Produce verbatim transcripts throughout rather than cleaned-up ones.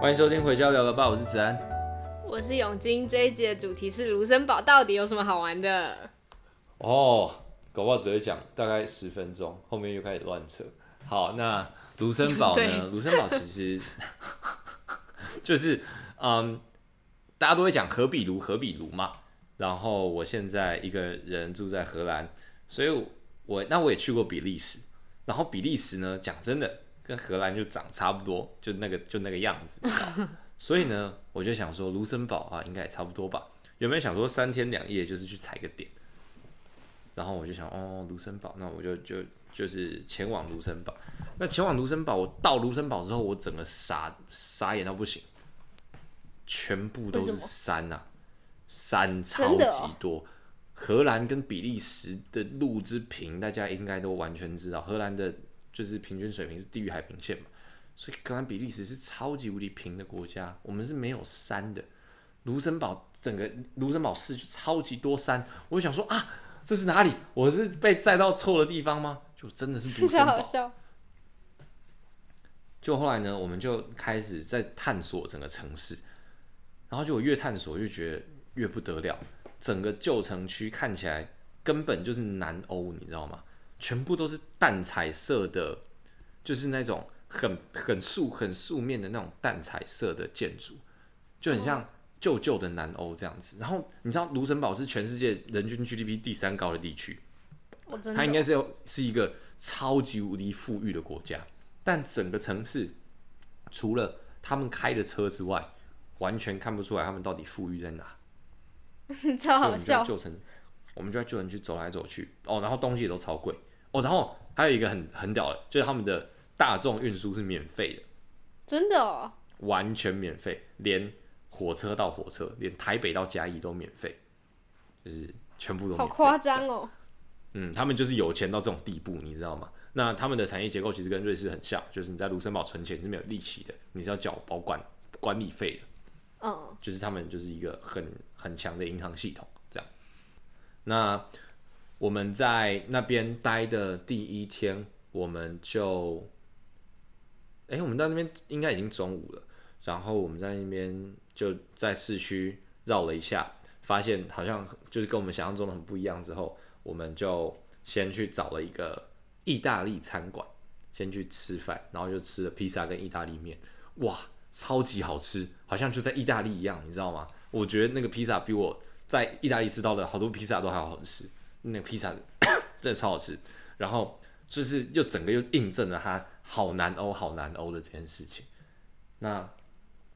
欢迎收听回家聊聊吧，我是子安，我是永金。这一集的主题是卢森堡到底有什么好玩的？哦，搞不好只会讲大概十分钟，后面又开始乱扯。好，那卢森堡呢？卢森堡其实就是嗯，大家都会讲荷比卢，荷比卢嘛。然后我现在一个人住在荷兰，所以我那我也去过比利时。然后比利时呢，讲真的，跟荷兰就长差不多，就那个就那个样子。所以呢，我就想说卢森堡啊，应该也差不多吧。原本想说三天两夜就是去踩个点，然后我就想哦，卢森堡，那我就就就是前往卢森堡。那前往卢森堡，我到卢森堡之后，我整个傻傻眼到不行，全部都是山啊，山超级多。哦、荷兰跟比利时的路之平，大家应该都完全知道，荷兰的。就是平均水平是低于海平线嘛，所以荷兰比利时是超级无敌平的国家，我们是没有山的。卢森堡整个卢森堡市就超级多山，我就想说啊，这是哪里？我是被载到错的地方吗？就真的是卢森堡。就后来呢，我们就开始在探索整个城市，然后就我越探索越觉得越不得了，整个旧城区看起来根本就是南欧，你知道吗？全部都是淡彩色的，就是那种很很素很素面的那种淡彩色的建筑，就很像旧旧的南欧这样子。然后你知道卢森堡是全世界人均 G D P 第三高的地区，它应该是是一个超级无敌富裕的国家，但整个城市除了他们开的车之外，完全看不出来他们到底富裕在哪。超好笑，我们就在旧城区走来走去哦，然后东西也都超贵。哦，然后还有一个很很屌的，就是他们的大众运输是免费的，真的哦，完全免费，连火车到火车，连台北到嘉义都免费，就是全部都免费。好夸张哦！嗯，他们就是有钱到这种地步，你知道吗？那他们的产业结构其实跟瑞士很像，就是你在卢森堡存钱是没有利息的，你是要缴保管管理费的。嗯，就是他们就是一个很很强的银行系统，这样。那我们在那边待的第一天，我们就，哎，我们到那边应该已经中午了。然后我们在那边就在市区绕了一下，发现好像就是跟我们想象中的很不一样。之后，我们就先去找了一个意大利餐馆，先去吃饭，然后就吃了披萨跟意大利面，哇，超级好吃，好像就在意大利一样，你知道吗？我觉得那个披萨比我在意大利吃到的好多披萨都还好吃。那个披萨真的超好吃，然后就是又整个又印证了它好南欧好南欧的这件事情。那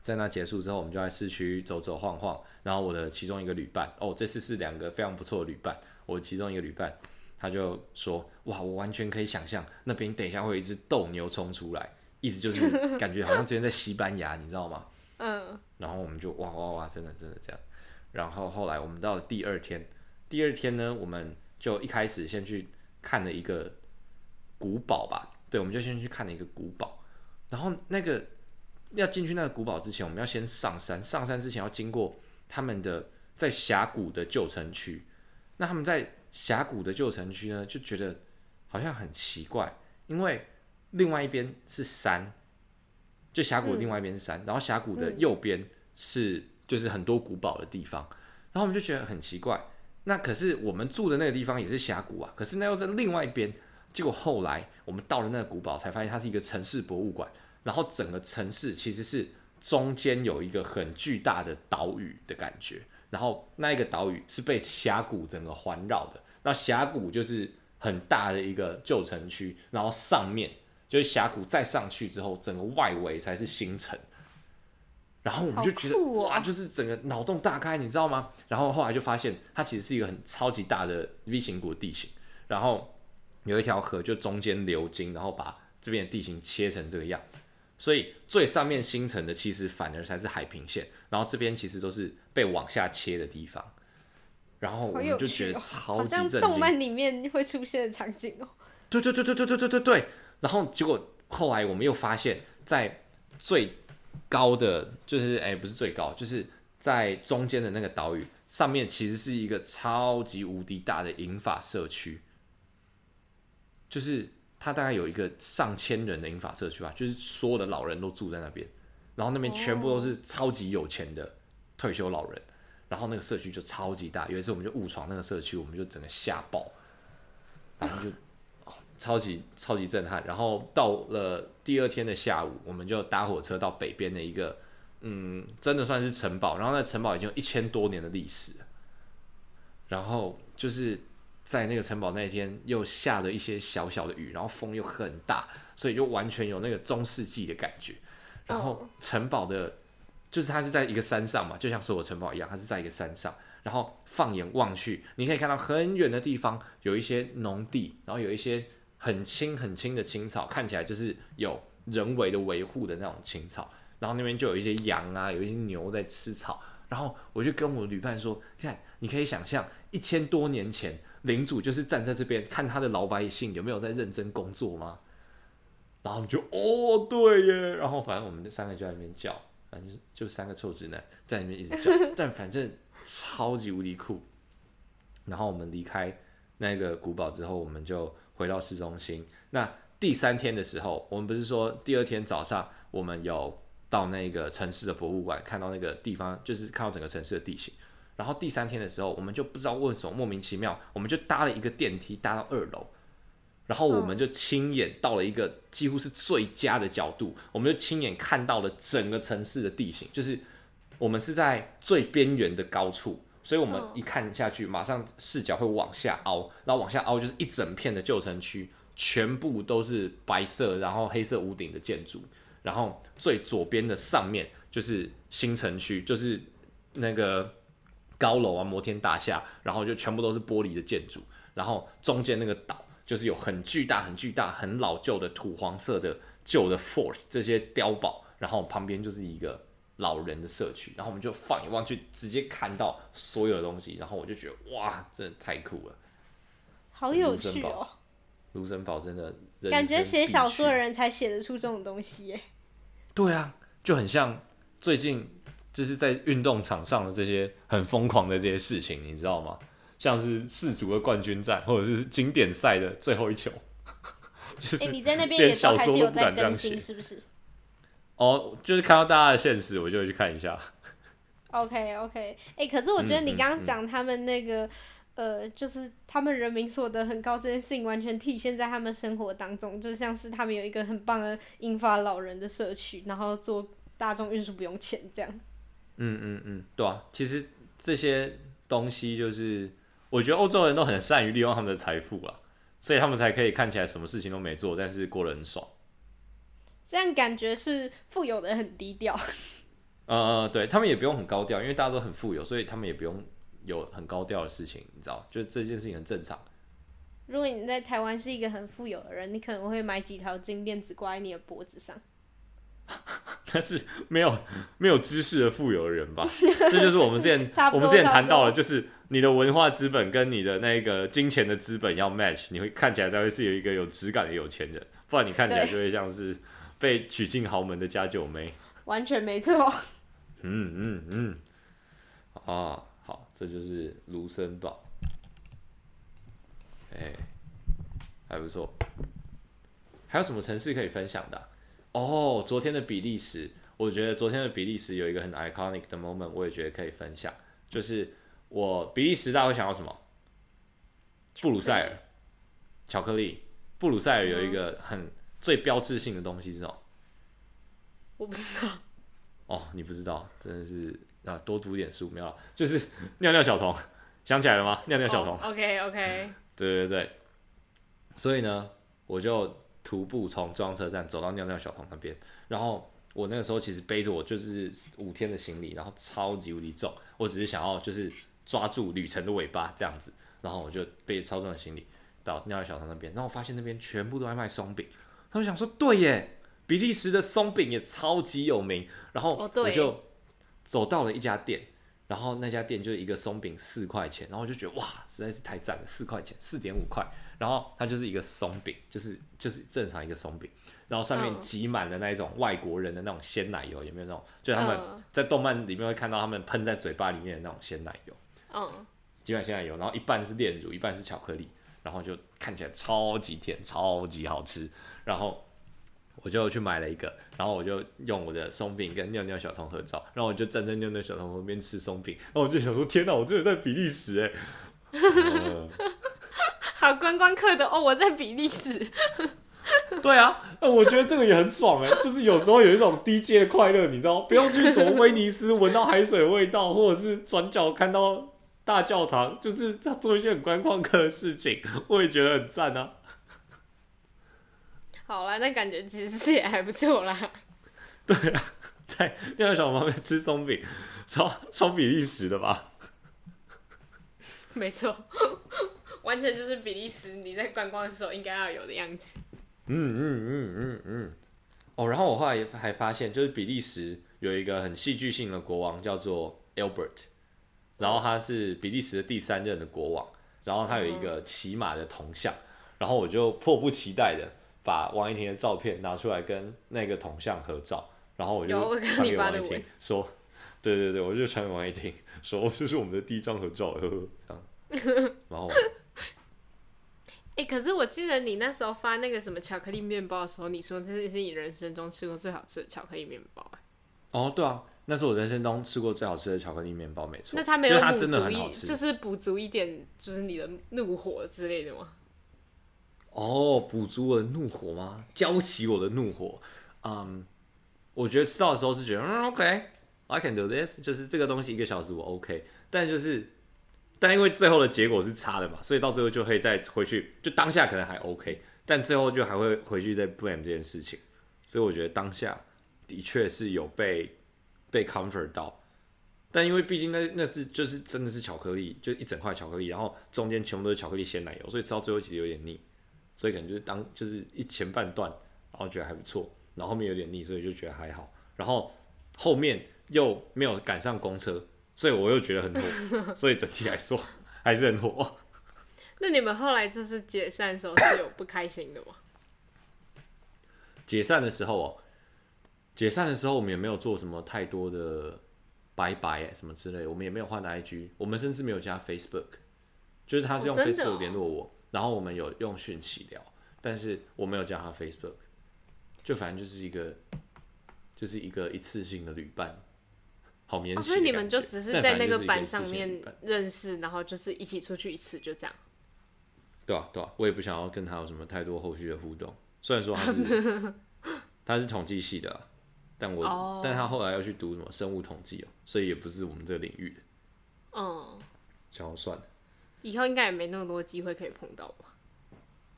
在那结束之后，我们就在市区走走晃晃，然后我的其中一个旅伴，哦，这次是两个非常不错的旅伴，我其中一个旅伴他就说，哇，我完全可以想象那边等一下会有一只斗牛冲出来，意思就是感觉好像之前在西班牙，你知道吗？嗯。然后我们就哇哇哇，真的真的这样。然后后来我们到了第二天。第二天呢，我们就一开始先去看了一个古堡吧，对，我们就先去看了一个古堡。然后那个要进去那个古堡之前，我们要先上山，上山之前要经过他们的在峡谷的旧城区。那他们在峡谷的旧城区呢，就觉得好像很奇怪，因为另外一边是山，就峡谷的另外一边是山，嗯、然后峡谷的右边是、嗯、就是很多古堡的地方，然后我们就觉得很奇怪。那可是我们住的那个地方也是峡谷啊，可是那又在另外一边。结果后来我们到了那个古堡，才发现它是一个城市博物馆。然后整个城市其实是中间有一个很巨大的岛屿的感觉，然后那一个岛屿是被峡谷整个环绕的。那峡谷就是很大的一个旧城区，然后上面就是峡谷，再上去之后，整个外围才是新城。然后我们就觉得、哦、哇，就是整个脑洞大开，你知道吗？然后后来就发现它其实是一个很超级大的 V 型国地形，然后有一条河就中间流经，然后把这边的地形切成这个样子。所以最上面新城的其实反而才是海平线，然后这边其实都是被往下切的地方。然后我们就觉得超级震惊，好有趣哦，好像动漫里面会出现的场景哦。对对对对对对对对对。然后结果后来我们又发现，在最高的就是哎、欸，不是最高，就是在中间的那个岛屿上面其实是一个超级无敌大的银发社区，就是它大概有一个上千人的银发社区吧，就是所有的老人都住在那边，然后那边全部都是超级有钱的退休老人，然后那个社区就超级大。有一次我们就误闯那个社区，我们就整个吓爆，然后就超级超级震撼。然后到了第二天的下午，我们就搭火车到北边的一个，嗯，真的算是城堡。然后那城堡已经有一千多年的历史了。然后就是在那个城堡那一天又下了一些小小的雨，然后风又很大，所以就完全有那个中世纪的感觉。然后城堡的，就是它是在一个山上嘛，就像所有城堡一样，它是在一个山上。然后放眼望去，你可以看到很远的地方有一些农地，然后有一些很青很青的青草，看起来就是有人为的维护的那种青草。然后那边就有一些羊啊，有一些牛在吃草。然后我就跟我的旅伴说：“看，你可以想象一千多年前，领主就是站在这边看他的老百姓有没有在认真工作吗？”然后我们就哦，对耶。然后反正我们三个就在那边叫，反正就三个臭直男在那边一直叫，但反正超级无敌酷。然后我们离开那个古堡之后，我们就回到市中心。那第三天的时候，我们不是说第二天早上我们有到那个城市的博物馆，看到那个地方，就是看到整个城市的地形。然后第三天的时候，我们就不知道为什么莫名其妙，我们就搭了一个电梯搭到二楼，然后我们就亲眼到了一个几乎是最佳的角度，我们就亲眼看到了整个城市的地形。就是我们是在最边缘的高处，所以我们一看下去，马上视角会往下凹，然后往下凹就是一整片的旧城区，全部都是白色然后黑色屋顶的建筑。然后最左边的上面就是新城区，就是那个高楼啊，摩天大厦，然后就全部都是玻璃的建筑。然后中间那个岛就是有很巨大很巨大很老旧的土黄色的旧的 fort， 这些碉堡。然后旁边就是一个老人的社区。然后我们就放眼望去，直接看到所有的东西。然后我就觉得哇，真的太酷了，好有趣哦！卢森堡真的人感觉写小说的人才写得出这种东西耶。对啊，就很像最近就是在运动场上的这些很疯狂的这些事情，你知道吗？像是世足的冠军战，或者是经典赛的最后一球，就是欸、你在那边也都还是有在更新，是不是？哦，就是看到大家的现实，我就会去看一下。OK OK， 哎、欸，可是我觉得你刚刚讲他们那个、嗯嗯、呃，就是他们人民所得很高这件事情，完全体现在他们生活当中，就像是他们有一个很棒的银发老人的社区，然后做大众运输不用钱这样。嗯嗯嗯，对啊，其实这些东西就是。我觉得欧洲人都很善于利用他们的财富啦，所以他们才可以看起来什么事情都没做，但是过得很爽。这样感觉是富有的很低调。呃，对，他们也不用很高调，因为大家都很富有，所以他们也不用有很高调的事情，你知道，就是这件事情很正常。如果你在台湾是一个很富有的人，你可能会买几条金链子挂在你的脖子上。但是没有没有知识的富有的人吧，这就是我们之前我们之前谈到的，就是你的文化资本跟你的那个金钱的资本要 match， 你会看起来才会是有一个有质感的有钱人，不然你看起来就会像是被娶进豪门的家酒妹。完全没错。嗯嗯嗯。啊，好，这就是卢森堡。哎、欸，还不错。还有什么城市可以分享的、啊？哦、oh ，昨天的比利时，我觉得昨天的比利时有一个很 iconic 的 moment， 我也觉得可以分享，就是我比利时大家会想到什么？布鲁塞尔，巧克力。布鲁塞尔有一个很最标志性的东西是什么？我不知道。哦、oh ，你不知道，真的是啊，多读点书，没有，就是尿尿小童，想起来了吗？尿尿小童。Oh, OK OK。对对对，所以呢，我就。徒步从中央车站走到尿尿小童那边，然后我那个时候其实背着我就是五天的行李，然后超级无敌重，我只是想要就是抓住旅程的尾巴这样子，然后我就背超重的行李到尿尿小童那边，然后我发现那边全部都在卖松饼，然后我想说对耶，比利时的松饼也超级有名，然后我就走到了一家店，然后那家店就是一个松饼四块钱，然后我就觉得哇实在是太赞了，四块钱四点五块。然后它就是一个松饼，就是就是正常一个松饼，然后上面挤满了那种外国人的那种鲜奶油，有没有那种？就他们在动漫里面会看到他们喷在嘴巴里面的那种鲜奶油，嗯，挤满鲜奶油，然后一半是炼乳，一半是巧克力，然后就看起来超级甜，超级好吃。然后我就去买了一个，然后我就用我的松饼跟妞妞小童合照，然后我就站在妞妞小童旁边吃松饼，然后我就想说：天哪，我真的在比利时哎、欸！呃、好观光客的哦，我在比利时。对啊、呃，我觉得这个也很爽哎，就是有时候有一种低阶的快乐，你知道，不用去什么威尼斯闻到海水味道，或者是转角看到大教堂，就是做一些很观光客的事情，我也觉得很赞啊。好啦，那感觉其实也还不错啦。对啊，在廖小旁边吃松饼，超超比利时的吧？没错，完全就是比利时你在观光的时候应该要有的样子。嗯嗯嗯嗯嗯，哦，然后我后来还发现，就是比利时有一个很戏剧性的国王叫做 Albert， 然后他是比利时的第三任的国王，然后他有一个骑马的铜像，嗯、然后我就迫不及待的把王一婷的照片拿出来跟那个铜像合照，然后我就传给王一婷说，对对对，我就传给王一婷说这是我们的第一张合照，呵呵，这样，然后。哎、欸，可是我记得你那时候发那个什么巧克力面包的时候，你说这是你人生中吃过最好吃的巧克力面包、欸。哦，对啊，那是我人生中吃过最好吃的巧克力面包，没错。那它没有补足一，就是补足一点，就是你的怒火之类的吗？哦，补足我的怒火吗？浇熄我的怒火。嗯，我觉得吃到的时候是觉得嗯 ，OK，I can do this， 就是这个东西一个小时我 OK， 但就是。但因为最后的结果是差的嘛，所以到最后就可以再回去，就当下可能还 OK， 但最后就还会回去再 blame 这件事情，所以我觉得当下的确是有被被 comfort 到，但因为毕竟 那, 那是就是真的是巧克力，就一整块巧克力，然后中间全部都是巧克力鲜奶油，所以吃到最后其实有点腻，所以可能就是当就是一前半段，然后觉得还不错，然后后面有点腻，所以就觉得还好，然后后面又没有赶上公车。所以我又觉得很火，所以整体来说还是很火。那你们后来就是解散的时候是有不开心的吗？解散的时候哦，解散的时候我们也没有做什么太多的拜拜什么之类的，我们也没有换 I G， 我们甚至没有加 Facebook， 就是他是用 Facebook 联络我，哦哦、然后我们有用讯息聊，但是我没有加他 Facebook， 就反正就是一个就是一个一次性的旅伴。好免洗的感觉，哦，所以你们就只是在那个板上面认识，然后就是一起出去一次，就这样。对啊，对啊，我也不想要跟他有什么太多后续的互动。虽然说他是他是统计系的，啊，但我、哦、但他后来要去读什么生物统计哦，所以也不是我们这个领域的。嗯，想要算了，以后应该也没那么多机会可以碰到吧？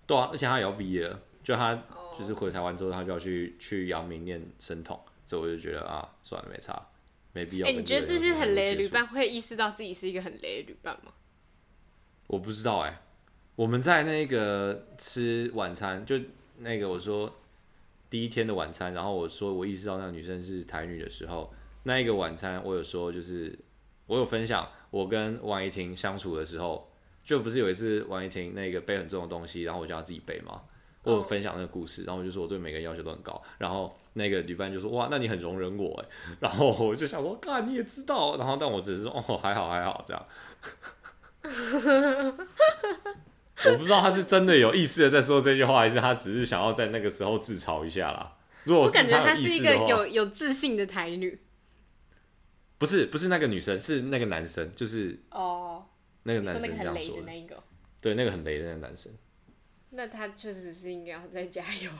对啊，而且他也要毕业了，就他就是回台湾之后，他就要去去阳明念生统，所以我就觉得啊，算了，没差。没必要欸，你觉得这些很雷的旅伴会意识到自己是一个很雷的旅伴吗？我不知道哎、欸，我们在那个吃晚餐，就那个我说第一天的晚餐，然后我说我意识到那个女生是台女的时候，那一个晚餐我有说就是我有分享我跟王一婷相处的时候，就不是有一次王一婷那个背很重的东西，然后我叫她自己背吗？我有分享那个故事，然后我就说我对每个人要求都很高，然后那个旅伴就说哇，那你很容忍我哎，然后我就想说，干你也知道，然后但我只是说哦还好还好这样，我不知道他是真的有意识的在说这句话，还是他只是想要在那个时候自嘲一下啦。如果我感觉他是一个有有自信的台女，不是不是那个女生，是那个男生，就是哦那个男生这样说的，那个对那个很雷的那个男生。那他确实是应该要再加油，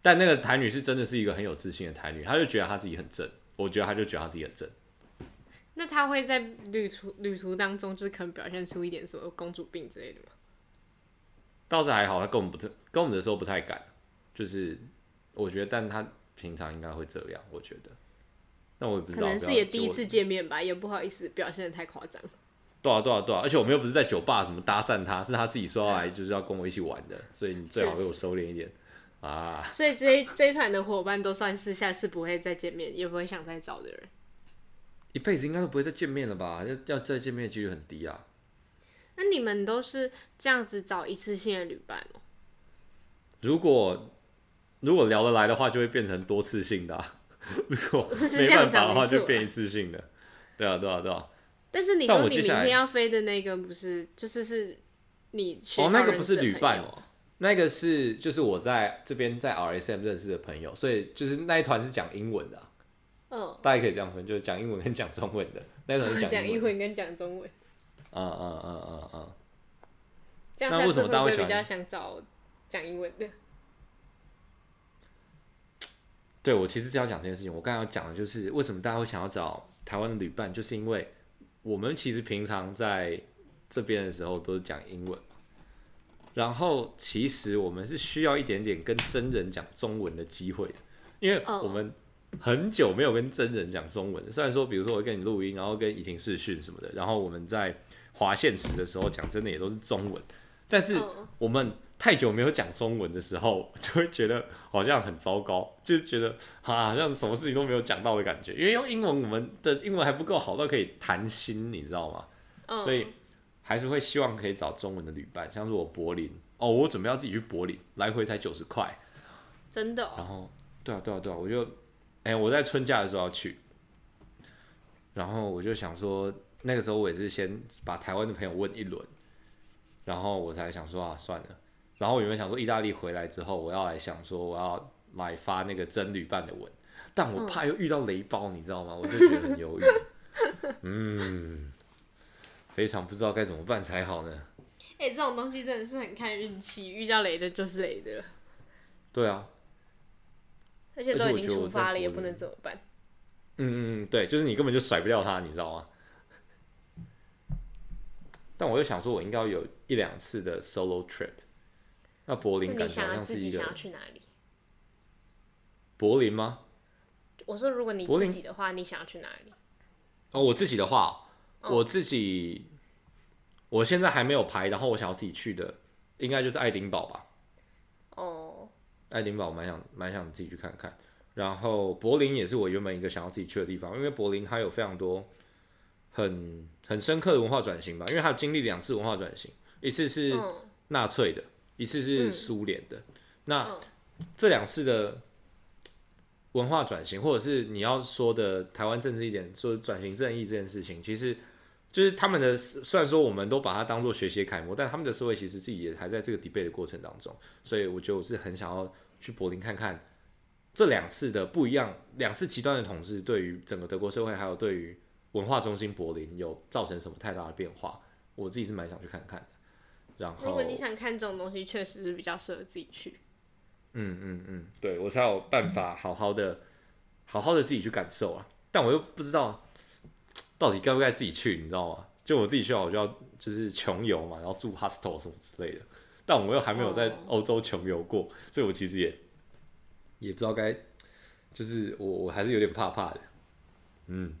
但那个台女是真的是一个很有自信的台女，她就觉得她自己很正，我觉得她就觉得她自己很正。那她会在旅途旅途当中，就是可能表现出一点什么公主病之类的吗？倒是还好，她跟我们不跟我们的时候不太敢，就是我觉得，但她平常应该会这样，我觉得。那我也不知道，可能是也第一次见面吧，也不好意思表现得太夸张。对啊对啊对啊，而且我们又不是在酒吧什么搭讪他，是他自己说要来就是要跟我一起玩的，所以你最好给我收敛一点啊。所以这一这一团的伙伴都算是下次不会再见面，也不会想再找的人。一辈子应该都不会再见面了吧？要要再见面的几率很低啊。那你们都是这样子找一次性的旅伴哦？如果如果聊得来的话，就会变成多次性的、啊；如果没办法的话，就变一次性的。对啊，对啊，对啊。但是你说你明天要飞的那个不是，就是是你学校认识的朋友。哦，那个不是旅伴哦，那个是就是我在这边在 R S M 认识的朋友，所以就是那一团是讲英文的、啊。嗯，大家可以这样分，就是讲英文跟讲中文的，那一团是讲 英, 英文跟讲中文。啊啊啊啊啊！这样下次会不会比较想找讲英文的？对，我其实是要讲这件事情。我刚才要讲的就是为什么大家会想要找台湾的旅伴，就是因为我们其实平常在这边的时候都是讲英文，然后其实我们是需要一点点跟真人讲中文的机会的，因为我们很久没有跟真人讲中文。虽然说，比如说我跟你录音，然后跟怡婷视讯什么的，然后我们在滑现实的时候讲真的也都是中文，但是我们太久没有讲中文的时候，就会觉得好像很糟糕，就觉得好像什么事情都没有讲到的感觉。因为用英文，我们的英文还不够好到可以谈心，你知道吗？ Oh. 所以还是会希望可以找中文的旅伴，像是我柏林哦，我准备要自己去柏林，来回才九十块，真的、哦。然后，对啊，对啊，对啊，我就，哎、欸，我在春假的时候要去，然后我就想说，那个时候我也是先把台湾的朋友问一轮，然后我才想说啊，算了。然后我原本想说，意大利回来之后，我要来想说，我要来发那个真旅伴的文，但我怕又遇到雷包，嗯、你知道吗？我就觉得很犹豫，嗯，非常不知道该怎么办才好呢。哎、欸，这种东西真的是很看运气，遇到雷的就是雷的。对啊，而且都已经出发了，也不能怎么办。嗯嗯嗯，对，就是你根本就甩不掉他，你知道吗？但我又想说，我应该有一两次的 solo trip。那柏林感觉好像是一个。你想要自己想要去哪里？柏林吗？我说，如果你自己的话，你想要去哪里？哦，我自己的话，哦、我自己，我现在还没有排。然后我想要自己去的，应该就是爱丁堡吧。哦。爱丁堡我蛮想蛮想自己去看看。然后柏林也是我原本一个想要自己去的地方，因为柏林它有非常多很很深刻的文化转型吧，因为它有经历两次文化转型，一次是纳粹的。嗯，一次是苏联的，嗯、那、哦、这两次的文化转型，或者是你要说的台湾政治一点，说转型正义这件事情，其实就是他们的，虽然说我们都把它当做学习楷模，但他们的社会其实自己也还在这个 debate 的过程当中，所以我觉得我是很想要去柏林看看这两次的不一样，两次极端的统治对于整个德国社会，还有对于文化中心柏林有造成什么太大的变化，我自己是蛮想去看看的。然后如果你想看这种东西，确实是比较适合自己去。嗯嗯嗯，对，我才有办法好好的、好好的自己去感受啊。但我又不知道到底该不该自己去，你知道吗？就我自己去啊，我就要就是穷游嘛，然后住 hostel 什么之类的。但我又还没有在欧洲穷游过， oh. 所以我其实也也不知道该，就是我我还是有点怕怕的。嗯，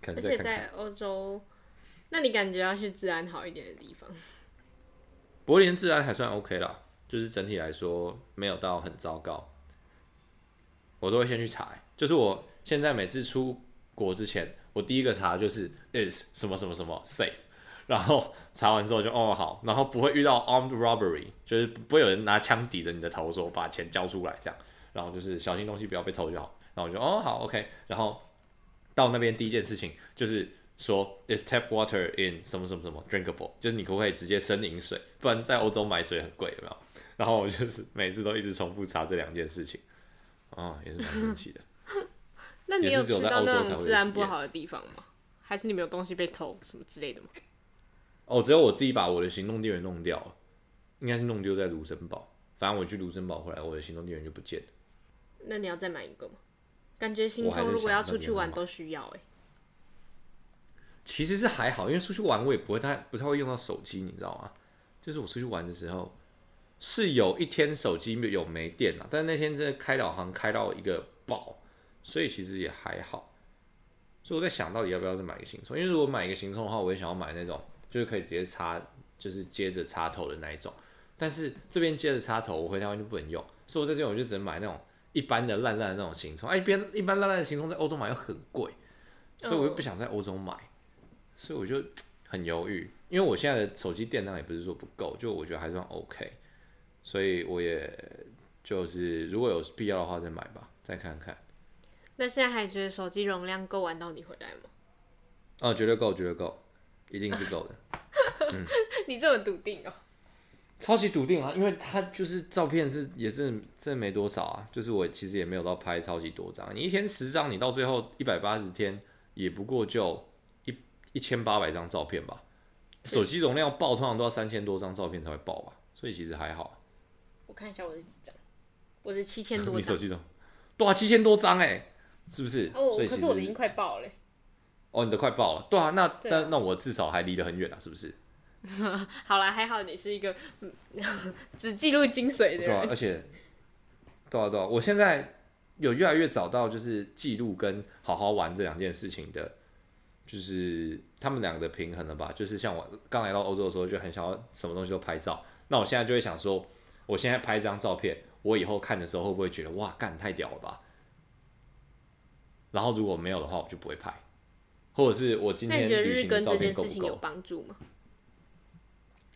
可能再看看。而且在欧洲。那你感觉要去治安好一点的地方？柏林治安还算 OK 啦，就是整体来说没有到很糟糕。我都会先去查、欸，就是我现在每次出国之前，我第一个查就是 is 什么什么什么 safe， 然后查完之后就哦好，然后不会遇到 armed robbery， 就是不会有人拿枪抵着你的头说把钱交出来这样，然后就是小心东西不要被偷就好。然后我就哦好 OK， 然后到那边第一件事情就是。说 is tap water in 什么什么什么 drinkable， 就是你可不可以直接生饮水？不然在欧洲买水很贵，有没有？然后我就是每次都一直重复查这两件事情，哦，也是蛮神奇的。那你有去到那种治安不好的地方吗？还是你没有东西被偷什么之类的吗？哦，只有我自己把我的行动电源弄掉了，应该是弄丢在卢森堡。反正我去卢森堡回来，我的行动电源就不见了。那你要再买一个吗？感觉行充如果要出去玩都需要哎、欸。其实是还好，因为出去玩我也不会太不太会用到手机，你知道吗？就是我出去玩的时候，是有一天手机有没电了、啊，但那天真的开导航开到一个爆，所以其实也还好。所以我在想到底要不要再买一个行充，因为如果买一个行充的话，我也想要买那种就是可以直接插，就是接着插头的那一种。但是这边接着插头，我回台湾就不能用，所以我在这边我就只能买那种一般的烂烂的那种行充。哎、啊，一边一般烂烂的行充在欧洲买又很贵，所以我又不想在欧洲买。Oh.所以我就很犹豫，因为我现在的手机电量也不是说不够，就我觉得还算 OK，所以我也就是如果有必要的话再买吧，再看看。那现在还觉得手机容量够玩到你回来吗？哦，绝对够，绝对够，一定是够的。嗯、你这么笃定哦？超级笃定啊，因为它就是照片是也是真没多少啊，就是我其实也没有到拍超级多张，你一天十张，你到最后一百八十天也不过就一一千八百张照片吧。手机容量爆通常都要三千多张照片才会爆吧，所以其实还好、啊。我看一下我是几张，我是七千多张。你手机中？对啊，七千多张哎、欸，是不是？哦，可是我的已经快爆了、欸。哦，你的快爆了，对啊，那對啊 那, 那我至少还离得很远啊，是不是？好啦，还好你是一个只记录精髓的人。对啊，而且，对啊对啊，我现在有越来越找到就是记录跟好好玩这两件事情的，就是他们两个的平衡了吧？就是像我刚来到欧洲的时候就很想要什么东西都拍照，那我现在就会想说，我现在拍一张照片，我以后看的时候会不会觉得哇干太屌了吧？然后如果没有的话，我就不会拍。或者是我今天旅行的照片够不够？那你觉得日更这件事情有帮助吗？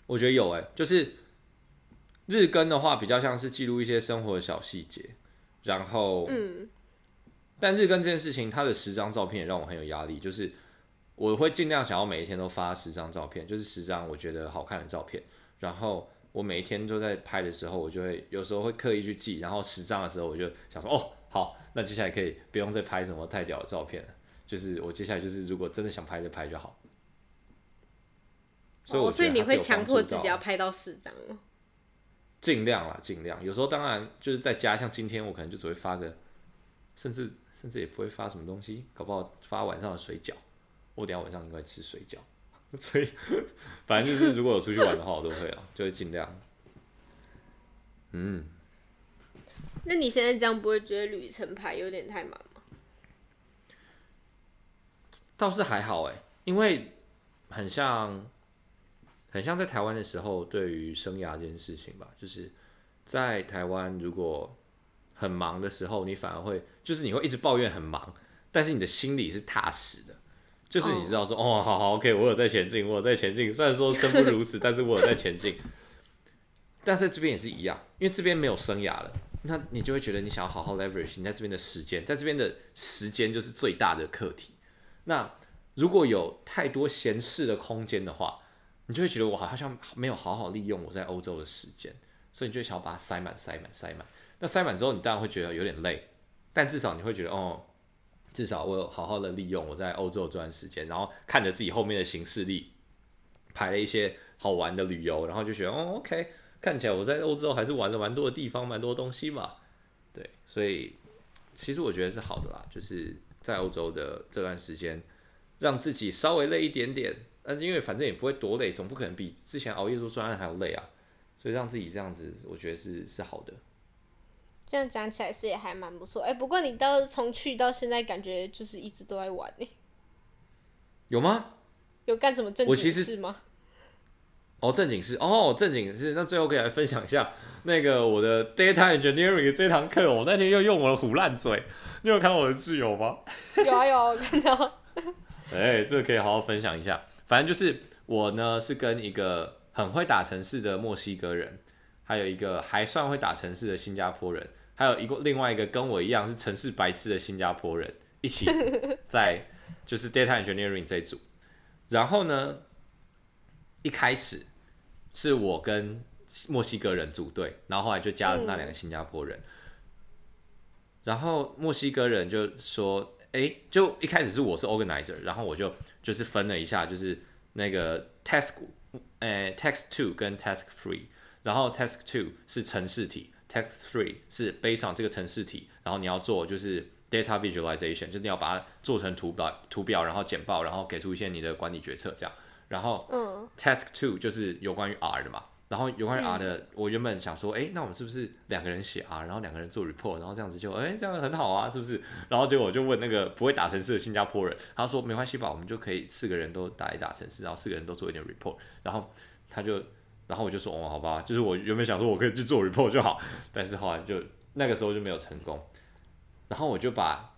我觉得有诶、欸，就是日更的话，比较像是记录一些生活的小细节，然后，嗯，但日更这件事情，它的十张照片也让我很有压力，就是我会尽量想要每一天都发十张照片，就是十张我觉得好看的照片，然后我每一天都在拍的时候，我就会有时候会刻意去记，然后十张的时候我就想说，哦，好，那接下来可以不用再拍什么太屌的照片了。就是我接下来就是，如果真的想拍就拍就好。所以我觉得它是有帮助到的。哦，所以你会强迫自己要拍到十张吗？尽量啦，尽量。有时候当然就是在家，像今天我可能就只会发个，甚至甚至也不会发什么东西，搞不好发晚上的水饺。我等一下晚上应该吃水饺，所以反正就是如果有出去玩的话，我都会啊，就会尽量。嗯。那你现在这样不会觉得旅程排有点太忙？倒是还好哎，因为很像，很像在台湾的时候，对于生涯这件事情吧，就是在台湾如果很忙的时候，你反而会就是你会一直抱怨很忙，但是你的心里是踏实的，就是你知道说、oh. 哦，好好 OK， 我有在前进，我有在前进，虽然说生不如死，但是我有在前进。但是在这边也是一样，因为这边没有生涯了，那你就会觉得你想要好好 leverage 你在这边的时间，在这边的时间就是最大的课题。那如果有太多闲适的空间的话，你就会觉得我好像没有好好利用我在欧洲的时间，所以你就会想要把它塞满、塞满、塞满。那塞满之后，你当然会觉得有点累，但至少你会觉得哦，至少我有好好的利用我在欧洲这段时间，然后看着自己后面的行事历，排了一些好玩的旅游，然后就觉得哦 ，OK， 看起来我在欧洲还是玩了蛮多的地方、蛮多东西嘛。对，所以其实我觉得是好的啦，就是。在欧洲的这段时间，让自己稍微累一点点，但因为反正也不会多累，总不可能比之前熬夜做专案还要累啊，所以让自己这样子，我觉得是是好的。这样讲起来是也还蛮不错，哎、欸，不过你到从去到现在，感觉就是一直都在玩呢、欸。有吗？有干什么正经事吗？哦，正经事哦，正经事。那最后可以来分享一下那个我的 data engineering 这堂课，我那天又用我的虎烂嘴。你有看到我的挚友吗？有啊有啊，我看到。哎，这个可以好好分享一下。反正就是我呢是跟一个很会打程式的墨西哥人，还有一个还算会打程式的新加坡人，还有一个另外一个跟我一样是程式白痴的新加坡人一起在就是 data engineering 这一组。然后呢，一开始是我跟墨西哥人组队，然后后来就加了那两个新加坡人。嗯，然后墨西哥人就说：“哎，就一开始是我是 organizer， 然后我就就是分了一下，就是那个 task， 哎 ，task two 跟 task three， 然后 task two 是程式题 ，task three 是 based on 这个程式题，然后你要做就是 data visualization， 就是你要把它做成图表，图表然后简报，然后给出一些你的管理决策这样。然后 task two 就是有关于 R 的嘛。”然后有关于 R 的、嗯，我原本想说，哎，那我们是不是两个人写 R， 然后两个人做 report， 然后这样子就，哎，这样很好啊，是不是？然后结果我就问那个不会打程式的新加坡人，他说没关系吧，我们就可以四个人都打一打程式，然后四个人都做一点 report。然后他就，然后我就说，哦，好吧，就是我原本想说我可以去做 report 就好，但是后来就那个时候就没有成功。然后我就把，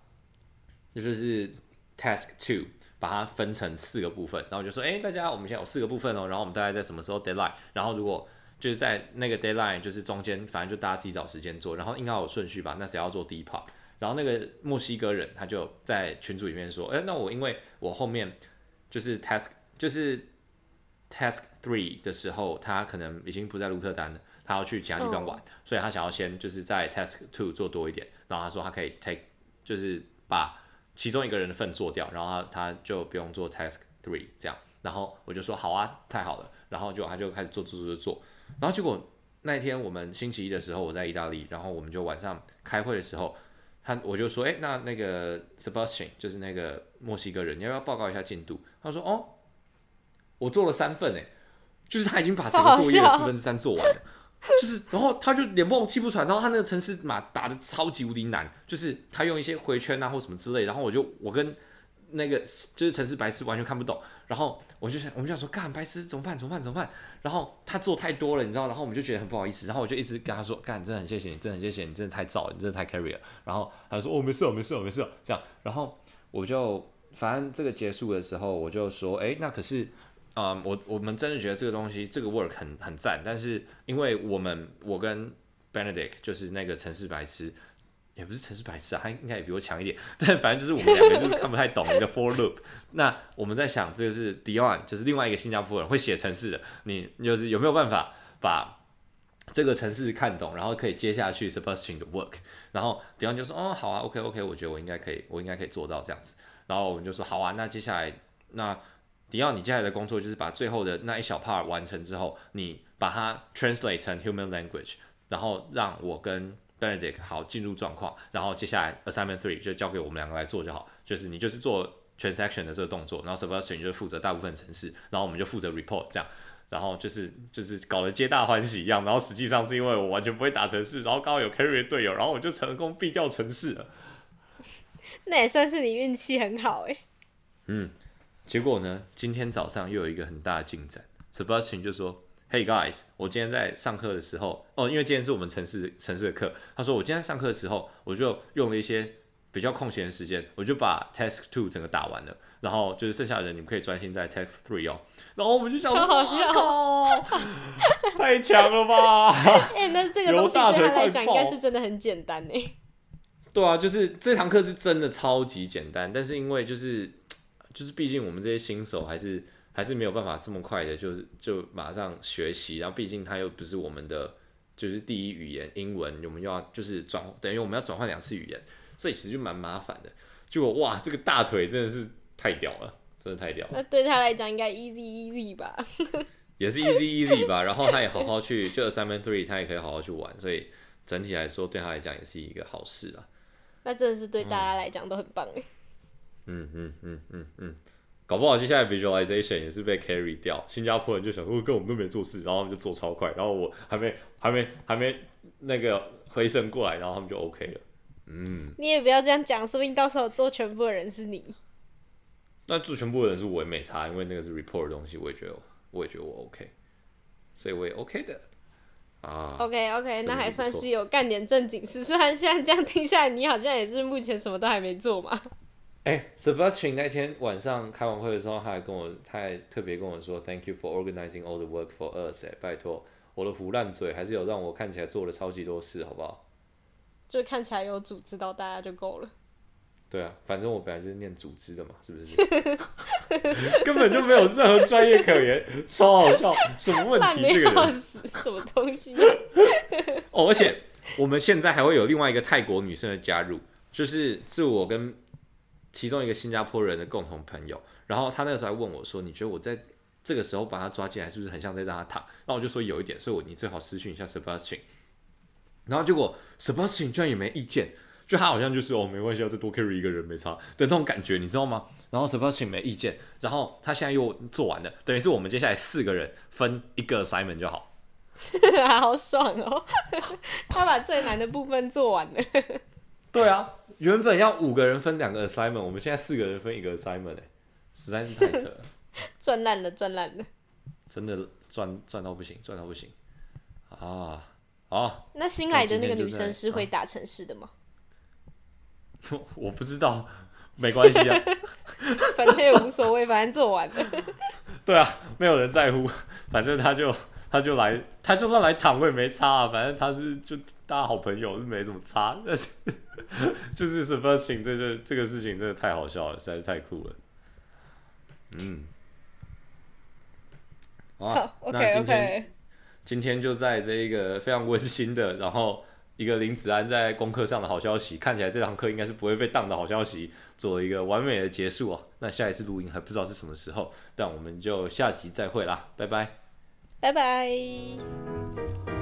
就是 task two。把它分成四个部分，然后我就说，哎，大家我们现在有四个部分哦，然后我们大概在什么时候 deadline， 然后如果就是在那个 deadline 就是中间，反正就大家自己找时间做，然后应该有顺序吧，那谁要做第一 part， 然后那个墨西哥人他就在群组里面说，哎、欸，那我因为我后面就是 task 就是 task three 的时候，他可能已经不在鹿特丹了，他要去其他地方玩， oh. 所以他想要先就是在 task two 做多一点，然后他说他可以 take 就是把其中一个人的份做掉，然后 他, 他就不用做 task three 这样，然后我就说好啊，太好了，然后就他就开始做做做做，然后结果那天我们星期一的时候我在意大利，然后我们就晚上开会的时候，他我就说，哎，那那个 Sebastian 就是那个墨西哥人，你要不要报告一下进度？他说哦，我做了三份哎，就是他已经把整个作业的四分之三做完了。就是，然后他就脸不红气不喘，然后他那个程式码打得超级无敌难，就是他用一些回圈啊或什么之类，然后我就我跟那个就是程式白痴完全看不懂，然后我就想我们就想说干白痴怎么办怎么办怎么办，然后他做太多了你知道，然后我们就觉得很不好意思，然后我就一直跟他说干真的很谢谢你，真的很谢谢你，真的太燥了，你真的太 carry 了，然后他就说哦没事哦没事哦没事哦这样，然后我就反正这个结束的时候我就说哎那可是。嗯、我, 我们真的觉得这个东西这个 work 很很赞，但是因为我们我跟 Benedict 就是那个程式白痴，也不是程式白痴啊，他应该也比我强一点，但反正就是我们两个就是看不太懂一个 for loop。那我们在想，这个是 Dion， 就是另外一个新加坡人会写程式的，你就是有没有办法把这个程式看懂，然后可以接下去 Sebastian 的 work？ 然后 Dion 就说哦好啊 ，OK OK， 我觉得我应该可以，我应该可以做到这样子。然后我们就说好啊，那接下来那。迪奥，你接下来的工作就是把最后的那一小 part 完成之后，你把它 translate 成 human language， 然后让我跟 Benedict 好进入状况，然后接下来 assignment three 就交给我们两个来做就好，就是你就是做 transaction 的这个动作，然后 Sebastian 就负责大部分程式，然后我们就负责 report 这样，然后就是就是搞得皆大欢喜一样，然后实际上是因为我完全不会打程式，然后刚好有 carry 的队友，然后我就成功避掉程式了。那也算是你运气很好哎、欸。嗯。结果呢？今天早上又有一个很大的进展。Sebastian 就说 ：“Hey guys， 我今天在上课的时候，哦，因为今天是我们程式程式的课。他说我今天在上课的时候，我就用了一些比较空闲的时间，我就把 task two 整个打完了。然后就是剩下的人，你们可以专心在 task three 哦。然后我们就想，超好笑，太强了吧！哎、欸，那这个东西对他来讲应该是真的很简单哎。对啊，就是这堂课是真的超级简单，但是因为就是。就是毕竟我们这些新手还是还是没有办法这么快的就是就马上学习，然后毕竟它又不是我们的就是第一语言英文，我们又要就是转等于我们要转换两次语言，所以其实就蛮麻烦的。结果哇，这个大腿真的是太屌了，真的太屌了。那对他来讲应该 easy easy 吧？也是 easy easy 吧。然后他也好好去就 assignment three， 他也可以好好去玩，所以整体来说对他来讲也是一个好事啊。那真的是对大家来讲都很棒哎。嗯嗯嗯嗯嗯嗯，搞不好接下来 visualization 也是被 carry 掉。新加坡人就想说，跟我们都没做事，然后他们就做超快，然后我还没还没还没那个回神过来，然后他们就 OK 了。嗯，你也不要这样讲，说不定到时候做全部的人是你。那做全部的人是我也没差，因为那个是 report 的东西，我也觉得我也觉得我 OK， 所以我也 OK 的。啊 ，OK OK， 那还算是有干点正经事。虽然现在这样听下来，你好像也是目前什么都还没做嘛。哎 ，Sebastian 那天晚上开完会的时候，他还跟我，他还特别跟我说 ，Thank you for organizing all the work for us、欸。拜托，我的胡烂嘴还是有让我看起来做了超级多事，好不好？就看起来有组织到大家就够了。对啊，反正我本来就是念组织的嘛，是不是？根本就没有任何专业可言，超好笑，什么问题？这个人什么东西？哦，而且我们现在还会有另外一个泰国女生的加入，就是是我跟。其中一个新加坡人的共同朋友，然后他那个时候还问我说：“你觉得我在这个时候把他抓进来，是不是很像在让他躺？”然后我就说有一点，所以我你最好私讯一下 Sebastian。然后结果 Sebastian 居然也没意见，就他好像就是哦没关系，要再多 carry 一个人没差的那种感觉，你知道吗？然后 Sebastian 没意见，然后他现在又做完了，等于是我们接下来四个人分一个 assignment 就好，好爽哦！他把最难的部分做完了。对啊。原本要五个人分两个 assignment， 我们现在四个人分一个 assignment， 哎、欸，实在是太扯了，赚烂了，赚烂了，真的赚赚到不行，赚到不行啊！好，那新来的那个女生是会打程式的吗？啊、我不知道，没关系啊，反正也无所谓，反正做完了。对啊，没有人在乎，反正他就。他就来，他就算来躺我也没差啊，反正他是就大家好朋友，是没什么差。但是就是 Sebastian 这个这个事情真的太好笑了，实在是太酷了。嗯，好啊，好，那今天 okay, okay. 今天就在这一个非常温馨的，然后一个林子安在功课上的好消息，看起来这堂课应该是不会被当的好消息，做一个完美的结束哦。那下一次录音还不知道是什么时候，但我们就下集再会啦，拜拜，拜拜。